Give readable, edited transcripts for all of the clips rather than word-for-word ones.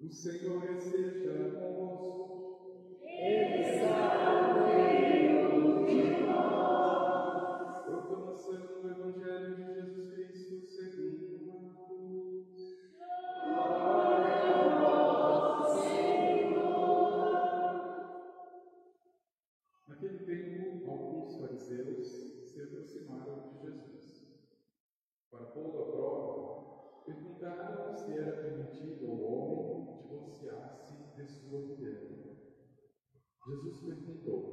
O Senhor esteja convosco. Ele está no meio de nós. Proclamação do Evangelho de Jesus Cristo segundo Marcos. Glória a vós, Senhor. Naquele tempo, alguns fariseus se aproximaram de Jesus. Para pô-lo à prova, perguntaram se era permitido ao homem divorciar-se de sua mulher. Jesus perguntou: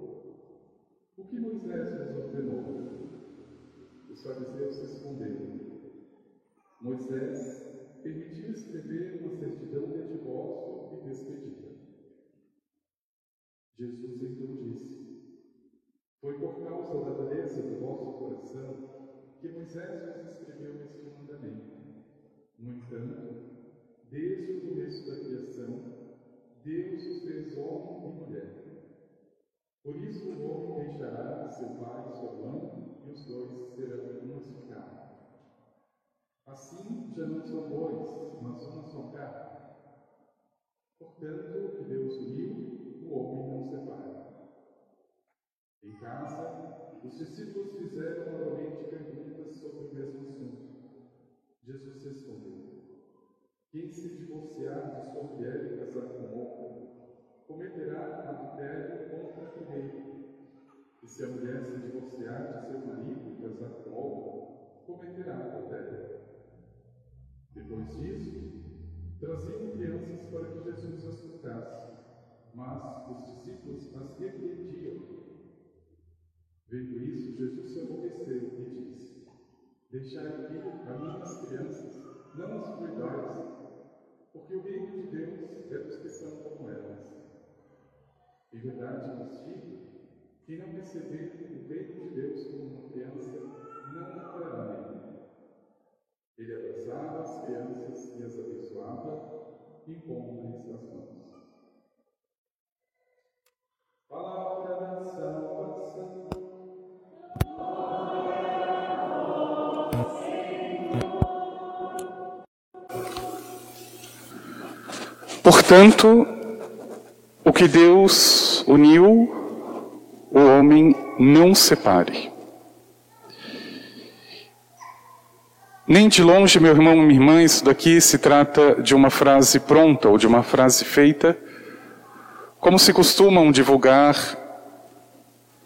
o que Moisés nos ordenou? Os fariseus responderam: Moisés permitiu escrever uma certidão de divórcio e despedida. Jesus então disse: foi por causa da dureza do vosso coração que Moisés vos escreveu este mandamento. No entanto, desde o começo da criação, Deus os fez homem e mulher. Por isso o homem deixará seu pai e sua mãe, e os dois serão uma só carne. Assim já não são dois, mas uma só carne. Portanto, o que Deus uniu, o homem não separa. Em casa, os discípulos fizeram novamente perguntas sobre o mesmo assunto. Jesus respondeu: quem se divorciar de sua mulher e casar com outra, cometerá adultério contra a primeira. E se a mulher se divorciar de seu marido e casar com outra, cometerá adultério. Depois disso, traziam crianças para que Jesus as tocasse, mas os discípulos as repreendiam. Vendo isso, Jesus se enlouqueceu e disse: deixai aqui as minhas crianças, não as cuidais, porque o reino de Deus é dos que são como elas. Em verdade vos digo: quem não receber o reino de Deus como uma criança, não entrará nele. Ele abraçava as crianças e as abençoava, impondo-lhes as mãos. Palavra da salvação. Portanto, o que Deus uniu, o homem não separe. Nem de longe, meu irmão e minha irmã, isso daqui se trata de uma frase pronta ou de uma frase feita, como se costumam divulgar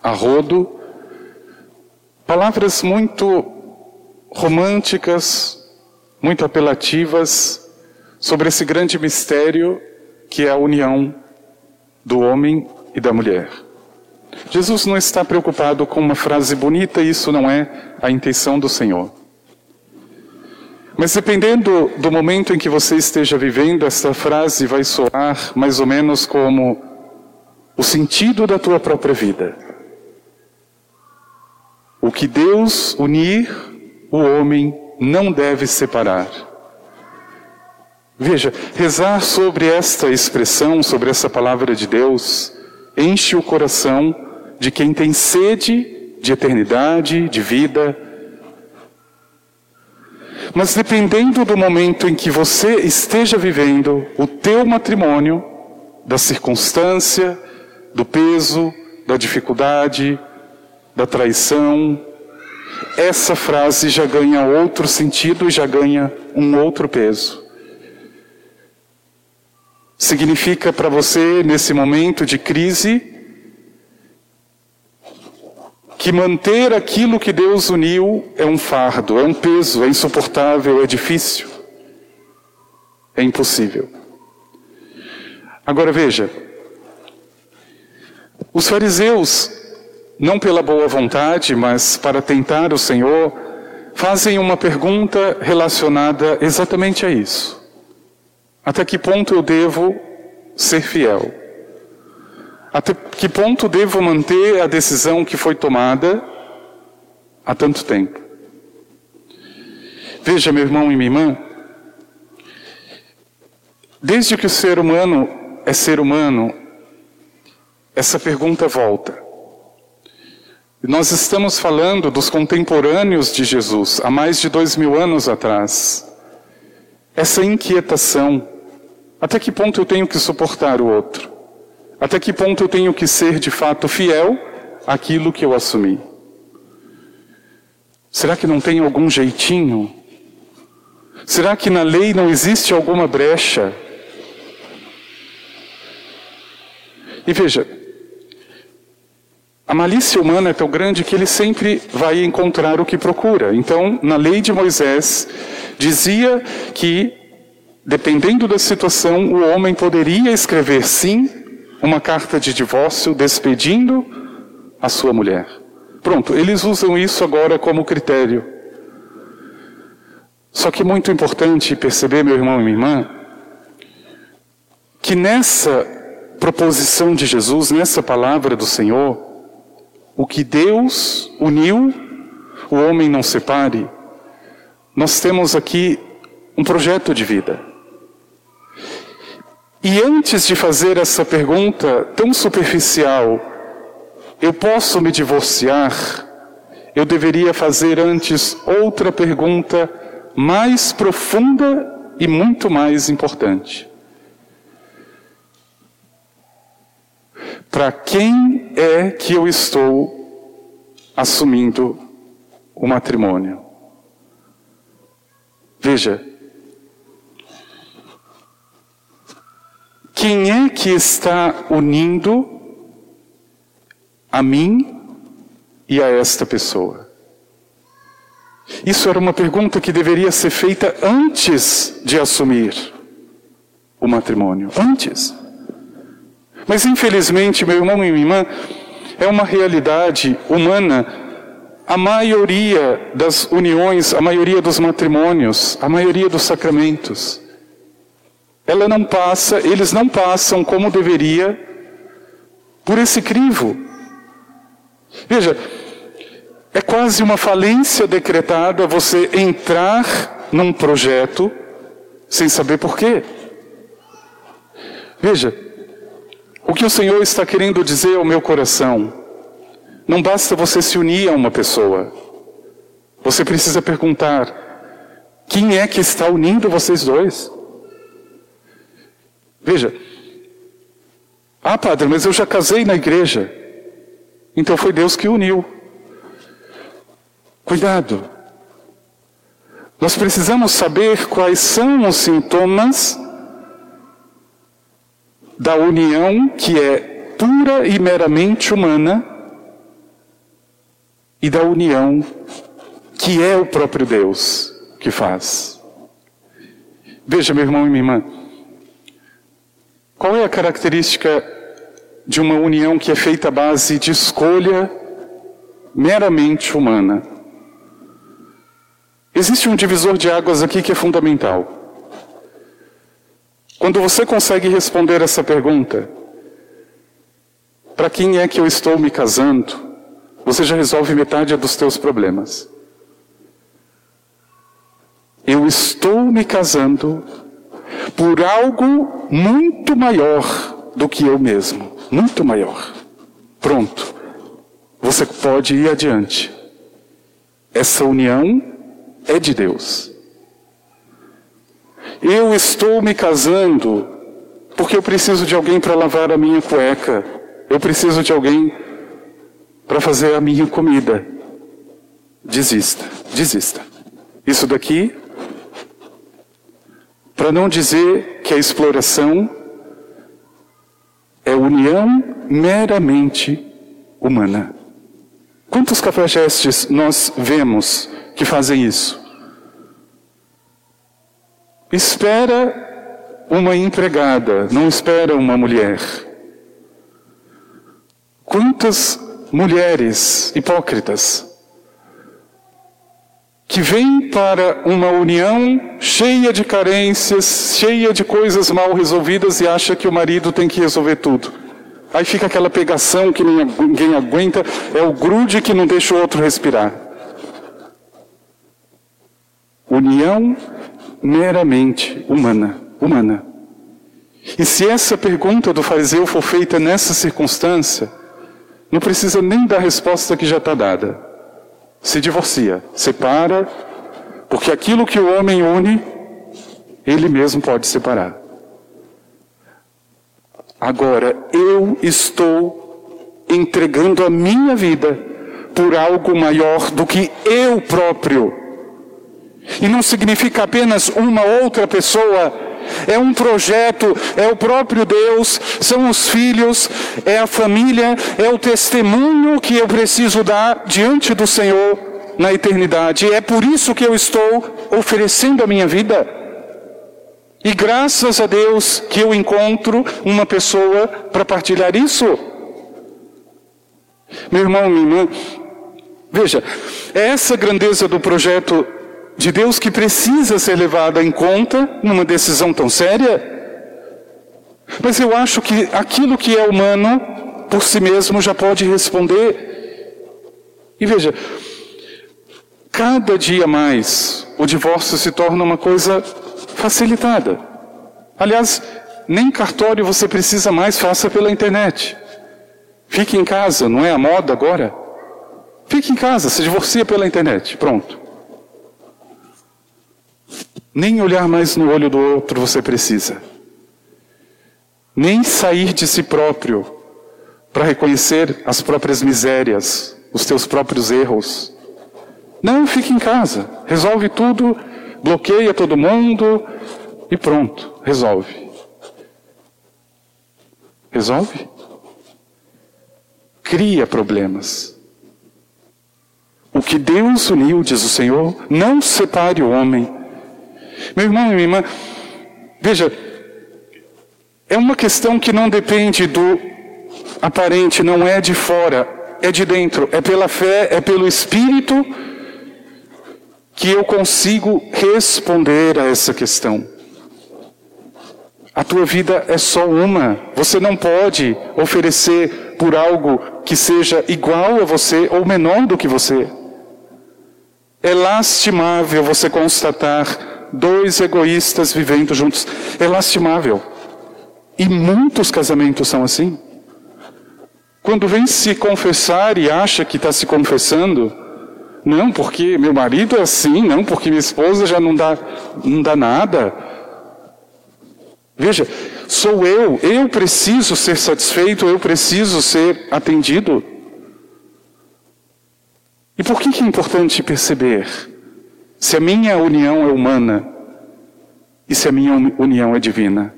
a rodo, palavras muito românticas, muito apelativas, sobre esse grande mistério que é a união do homem e da mulher. Jesus não está preocupado com uma frase bonita, isso não é a intenção do Senhor. Mas dependendo do momento em que você esteja vivendo, essa frase vai soar mais ou menos como o sentido da tua própria vida. O que Deus unir, o homem não deve separar. Veja, rezar sobre esta expressão, sobre essa palavra de Deus, enche o coração de quem tem sede de eternidade, de vida. Mas dependendo do momento em que você esteja vivendo, o teu matrimônio, da circunstância, do peso, da dificuldade, da traição, essa frase já ganha outro sentido e já ganha um outro peso. Significa para você, nesse momento de crise, que manter aquilo que Deus uniu é um fardo, é um peso, é insuportável, é difícil, é impossível. Agora veja, os fariseus, não pela boa vontade, mas para tentar o Senhor, fazem uma pergunta relacionada exatamente a isso. Até que ponto eu devo ser fiel? Até que ponto devo manter a decisão que foi tomada há tanto tempo? Veja, meu irmão e minha irmã, desde que o ser humano, essa pergunta volta. Nós estamos falando dos contemporâneos de Jesus, há mais de 2000 anos atrás. Essa inquietação, Até que ponto eu tenho que suportar o outro? Até que ponto eu tenho que ser de fato fiel àquilo que eu assumi? Será que não tem algum jeitinho? Será que na lei não existe alguma brecha? E veja, a malícia humana é tão grande que ele sempre vai encontrar o que procura. Então, na lei de Moisés, dizia que, dependendo da situação, o homem poderia escrever, sim, uma carta de divórcio despedindo a sua mulher. Pronto, eles usam isso agora como critério. Só que é muito importante perceber, meu irmão e minha irmã, que nessa proposição de Jesus, nessa palavra do Senhor, o que Deus uniu, o homem não separe. Nós temos aqui um projeto de vida. E antes de fazer essa pergunta tão superficial, eu posso me divorciar? Eu deveria fazer antes outra pergunta mais profunda e muito mais importante. Para quem é que eu estou assumindo o matrimônio? Veja, quem é que está unindo a mim e a esta pessoa? Isso era uma pergunta que deveria ser feita antes de assumir o matrimônio. Antes. Mas infelizmente, meu irmão e minha irmã, é uma realidade humana. A maioria das uniões, a maioria dos matrimônios, a maioria dos sacramentos, eles não passam como deveria por esse crivo. Veja, é quase uma falência decretada você entrar num projeto sem saber por quê. Veja, o que o Senhor está querendo dizer ao meu coração? Não basta você se unir a uma pessoa. Você precisa perguntar: quem é que está unindo vocês dois? Veja, ah, padre, mas eu já casei na igreja. Então foi Deus que uniu. Cuidado. Nós precisamos saber quais são os sintomas da união que é pura e meramente humana e da união que é o próprio Deus que faz. Veja, meu irmão e minha irmã, qual é a característica de uma união que é feita à base de escolha meramente humana? Existe um divisor de águas aqui que é fundamental. Quando você consegue responder essa pergunta, para quem é que eu estou me casando, você já resolve metade dos teus problemas. Eu estou me casando por algo muito maior do que eu mesmo. Muito maior. Pronto. Você pode ir adiante. Essa união é de Deus. Eu estou me casando porque eu preciso de alguém para lavar a minha cueca. Eu preciso de alguém para fazer a minha comida. Desista. Desista. Isso daqui, para não dizer que a exploração é união meramente humana. Quantos cafajestes nós vemos que fazem isso? Espera uma empregada, não espera uma mulher. Quantas mulheres hipócritas que vem para uma união cheia de carências, cheia de coisas mal resolvidas e acha que o marido tem que resolver tudo. Aí fica aquela pegação que ninguém aguenta, é o grude que não deixa o outro respirar. União meramente humana. E se essa pergunta do fariseu for feita nessa circunstância, não precisa nem da resposta que já está dada. Se divorcia, separa, porque aquilo que o homem une, ele mesmo pode separar. Agora, eu estou entregando a minha vida por algo maior do que eu próprio. E não significa apenas uma outra pessoa. É um projeto, é o próprio Deus, são os filhos, é a família, é o testemunho que eu preciso dar diante do Senhor na eternidade. É por isso que eu estou oferecendo a minha vida. E graças a Deus que eu encontro uma pessoa para partilhar isso. Meu irmão, minha irmã, veja, é essa grandeza do projeto de Deus que precisa ser levada em conta numa decisão tão séria. Mas eu acho que aquilo que é humano, por si mesmo, já pode responder. E veja, cada dia mais o divórcio se torna uma coisa facilitada. Aliás, nem cartório você precisa mais, faça pela internet. Fique em casa, não é a moda agora? Fique em casa, se divorcia pela internet, pronto. Nem olhar mais no olho do outro você precisa. Nem sair de si próprio para reconhecer as próprias misérias, os teus próprios erros. Não, fique em casa. Resolve tudo, bloqueia todo mundo e pronto, resolve. Resolve? Cria problemas. O que Deus uniu, diz o Senhor, não separe o homem. Meu irmão e minha irmã, veja, é uma questão que não depende do aparente, não é de fora, é de dentro, é pela fé, é pelo Espírito que eu consigo responder a essa questão. A tua vida é só uma, você não pode oferecer por algo que seja igual a você ou menor do que você. É lastimável você constatar dois egoístas vivendo juntos. É lastimável. E muitos casamentos são assim. Quando vem se confessar e acha que está se confessando, não porque meu marido é assim, não porque minha esposa já não dá nada. Veja, sou eu preciso ser satisfeito, eu preciso ser atendido. E por que é importante perceber? Se a minha união é humana e se a minha união é divina.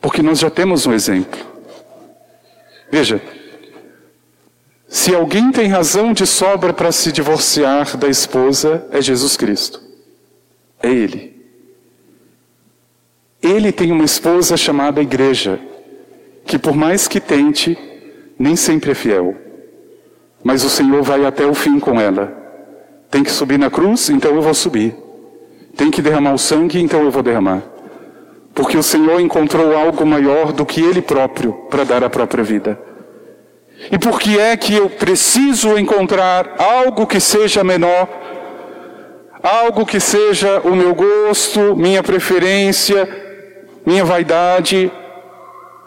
Porque nós já temos um exemplo. Veja, se alguém tem razão de sobra para se divorciar da esposa, é Jesus Cristo. É Ele. Ele tem uma esposa chamada Igreja, que por mais que tente, nem sempre é fiel. Mas o Senhor vai até o fim com ela. Tem que subir na cruz, então eu vou subir. Tem que derramar o sangue, então eu vou derramar. Porque o Senhor encontrou algo maior do que Ele próprio para dar a própria vida. E por que é que eu preciso encontrar algo que seja menor? Algo que seja o meu gosto, minha preferência, minha vaidade,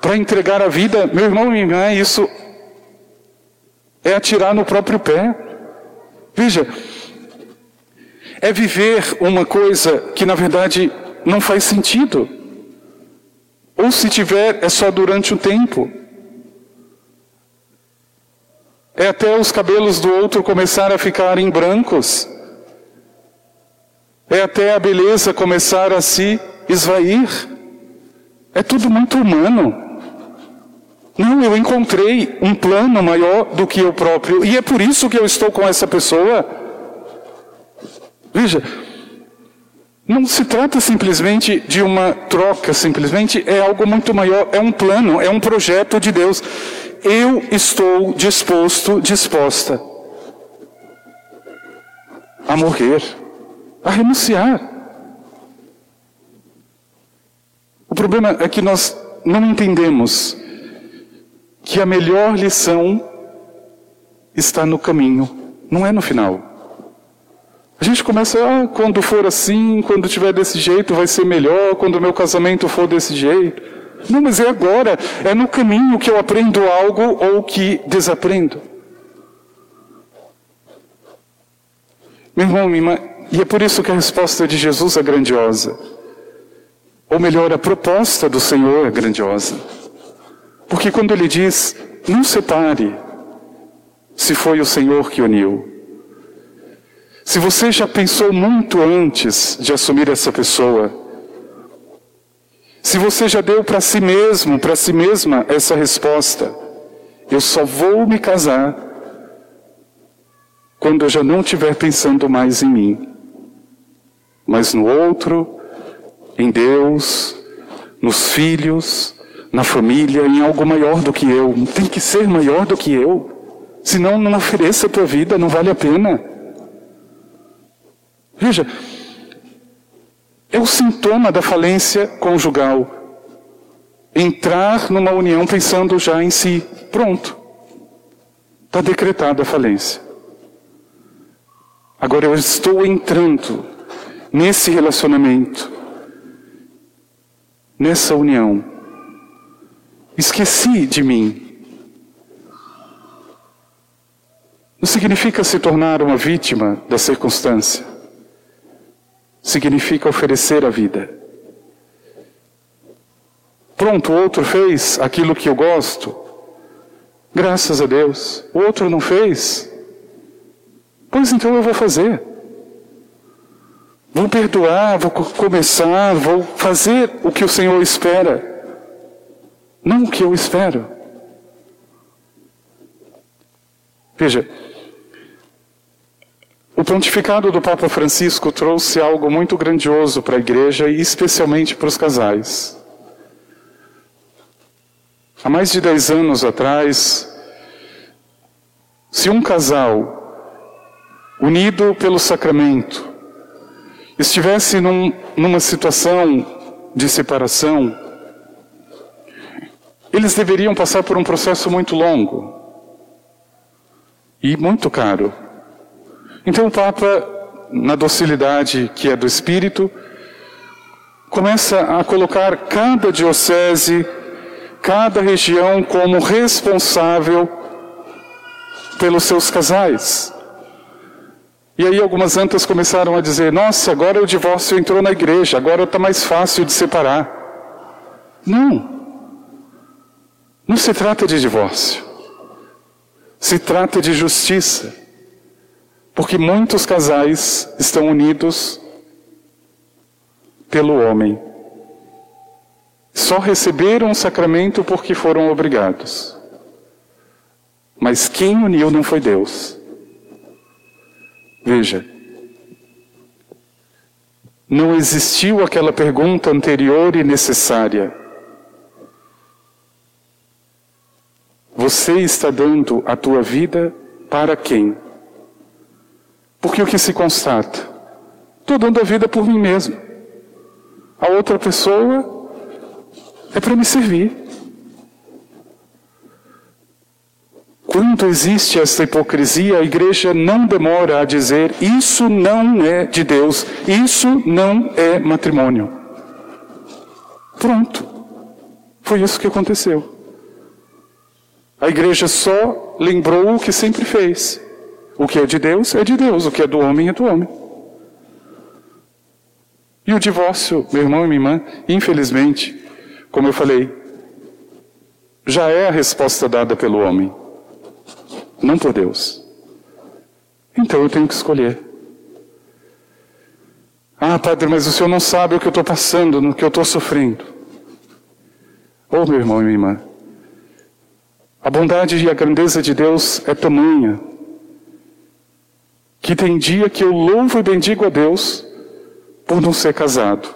para entregar a vida? Meu irmão e minha irmã, isso é atirar no próprio pé. Veja, é viver uma coisa que, na verdade, não faz sentido. Ou se tiver, é só durante o tempo. É até os cabelos do outro começar a ficarem brancos. É até a beleza começar a se esvair. É tudo muito humano. Não, eu encontrei um plano maior do que eu próprio. E é por isso que eu estou com essa pessoa. Veja, não se trata simplesmente de uma troca, simplesmente é algo muito maior, é um plano, é um projeto de Deus. Eu estou disposto, disposta a morrer, a renunciar. O problema é que nós não entendemos que a melhor lição está no caminho, não é no final. A gente começa, quando for assim, quando tiver desse jeito vai ser melhor, quando o meu casamento for desse jeito. Não, mas é agora, é no caminho que eu aprendo algo ou que desaprendo. Meu irmão, minha irmã, e é por isso que a resposta de Jesus é grandiosa. Ou melhor, a proposta do Senhor é grandiosa. Porque quando Ele diz, não separe, se foi o Senhor que uniu. Se você já pensou muito antes de assumir essa pessoa, se você já deu para si mesmo, para si mesma, essa resposta, eu só vou me casar quando eu já não estiver pensando mais em mim, mas no outro, em Deus, nos filhos, na família, em algo maior do que eu. Tem que ser maior do que eu, senão não ofereça a tua vida, não vale a pena. Veja, é o sintoma da falência conjugal. Entrar numa união pensando já em si. Pronto. Está decretada a falência. Agora eu estou entrando nesse relacionamento, nessa união. Esqueci de mim. Não significa se tornar uma vítima da circunstância. Significa oferecer a vida. Pronto, o outro fez aquilo que eu gosto. Graças a Deus. O outro não fez. Pois então eu vou fazer. Vou perdoar, vou começar, vou fazer o que o Senhor espera. Não o que eu espero. Veja, o pontificado do Papa Francisco trouxe algo muito grandioso para a igreja e especialmente para os casais. Há mais de 10 anos atrás, se um casal unido pelo sacramento estivesse numa situação de separação, eles deveriam passar por um processo muito longo e muito caro. Então o Papa, na docilidade que é do Espírito, começa a colocar cada diocese, cada região como responsável pelos seus casais. E aí algumas antas começaram a dizer, nossa, agora o divórcio entrou na igreja, agora está mais fácil de separar. Não. Não se trata de divórcio. Se trata de justiça. Porque muitos casais estão unidos pelo homem. Só receberam o sacramento porque foram obrigados. Mas quem uniu não foi Deus. Veja, não existiu aquela pergunta anterior e necessária. Você está dando a tua vida para quem? Porque o que se constata? Estou dando a vida por mim mesmo. A outra pessoa é para me servir. Quando existe essa hipocrisia, a igreja não demora a dizer, isso não é de Deus, isso não é matrimônio. Pronto. Foi isso que aconteceu. A igreja só lembrou o que sempre fez. O que é de Deus, o que é do homem. E o divórcio, meu irmão e minha irmã, infelizmente, como eu falei, já é a resposta dada pelo homem. Não por Deus. Então eu tenho que escolher. Ah, padre, mas o senhor não sabe o que eu estou passando, o que eu estou sofrendo. Oh, meu irmão e minha irmã, a bondade e a grandeza de Deus é tamanha, que tem dia que eu louvo e bendigo a Deus por não ser casado.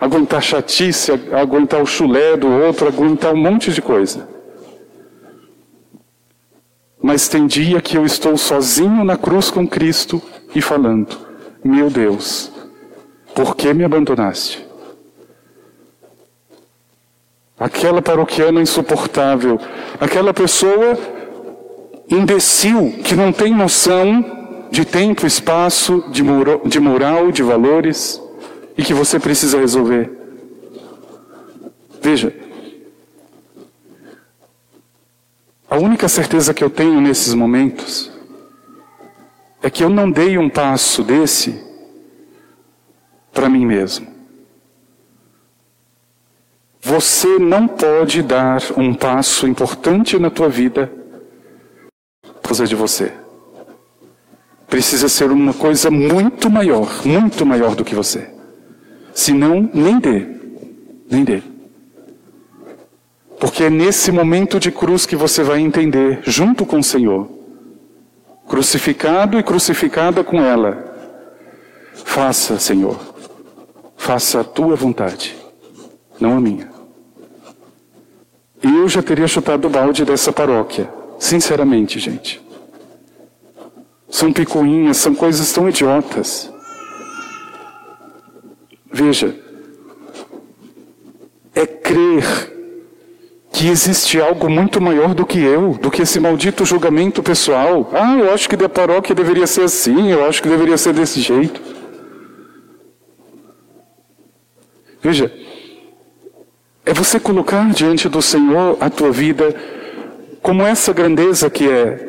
Aguentar chatice, aguentar o chulé do outro, aguentar um monte de coisa. Mas tem dia que eu estou sozinho na cruz com Cristo e falando, meu Deus, por que me abandonaste? Aquela paroquiana insuportável, aquela pessoa imbecil que não tem noção de tempo, espaço, de moral, de valores e que você precisa resolver. Veja, a única certeza que eu tenho nesses momentos é que eu não dei um passo desse para mim mesmo. Você não pode dar um passo importante na tua vida por causa de você. Precisa ser uma coisa muito maior do que você. Senão, nem dê. Porque é nesse momento de cruz que você vai entender, junto com o Senhor, crucificado e crucificada com ela, faça, Senhor, faça a tua vontade, não a minha. Eu já teria chutado o balde dessa paróquia, sinceramente, gente. São picuinhas, são coisas tão idiotas. Veja, é crer que existe algo muito maior do que eu, do que esse maldito julgamento pessoal. Ah, eu acho que da paróquia deveria ser assim, eu acho que deveria ser desse jeito. Veja, é você colocar diante do Senhor a tua vida como essa grandeza que é,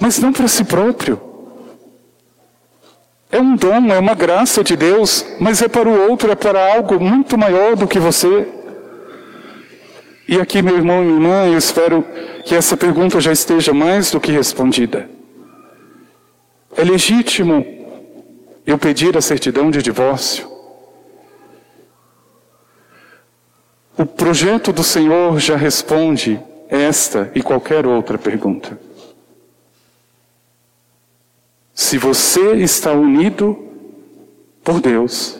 mas não para si próprio. É um dom, é uma graça de Deus, mas é para o outro, é para algo muito maior do que você. E aqui, meu irmão e minha irmã, eu espero que essa pergunta já esteja mais do que respondida. É legítimo eu pedir a certidão de divórcio? O projeto do Senhor já responde esta e qualquer outra pergunta. Se você está unido por Deus,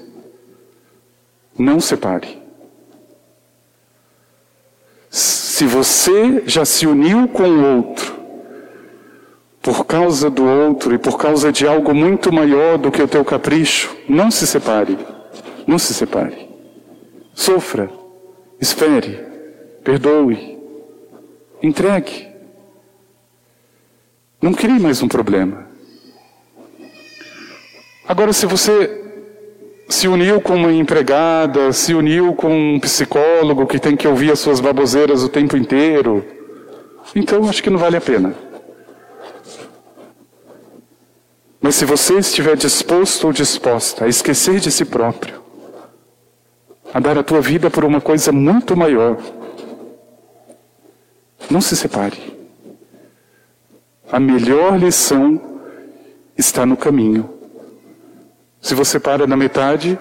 não separe. Se você já se uniu com o outro, por causa do outro e por causa de algo muito maior do que o teu capricho, não se separe. Não se separe. Sofra. Espere, perdoe, entregue. Não crie mais um problema. Agora, se você se uniu com uma empregada, se uniu com um psicólogo que tem que ouvir as suas baboseiras o tempo inteiro, então acho que não vale a pena. Mas se você estiver disposto ou disposta a esquecer de si próprio, a dar a tua vida por uma coisa muito maior, não se separe. A melhor lição está no caminho. Se você para na metade,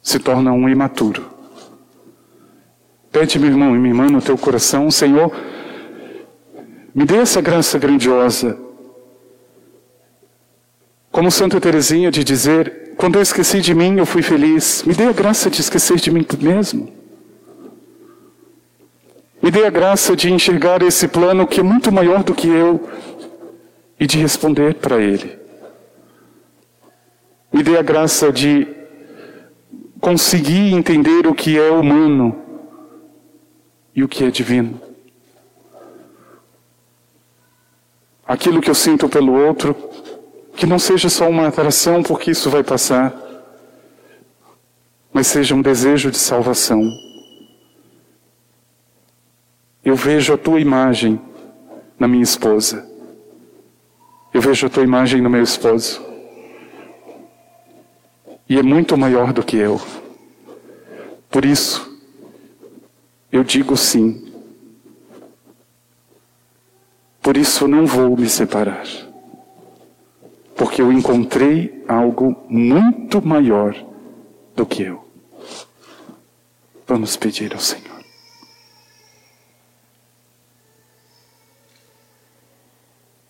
se torna um imaturo. Pede, meu irmão e minha irmã, no teu coração: Senhor, me dê essa graça grandiosa. Como Santa Teresinha, de dizer: quando eu esqueci de mim, eu fui feliz. Me dê a graça de esquecer de mim mesmo. Me dê a graça de enxergar esse plano que é muito maior do que eu e de responder para ele. Me dê a graça de conseguir entender o que é humano e o que é divino. Aquilo que eu sinto pelo outro, que não seja só uma atração, porque isso vai passar, mas seja um desejo de salvação. Eu vejo a tua imagem na minha esposa. Eu vejo a tua imagem no meu esposo. E é muito maior do que eu. Por isso, eu digo sim. Por isso, eu não vou me separar. Porque eu encontrei algo muito maior do que eu. Vamos pedir ao Senhor.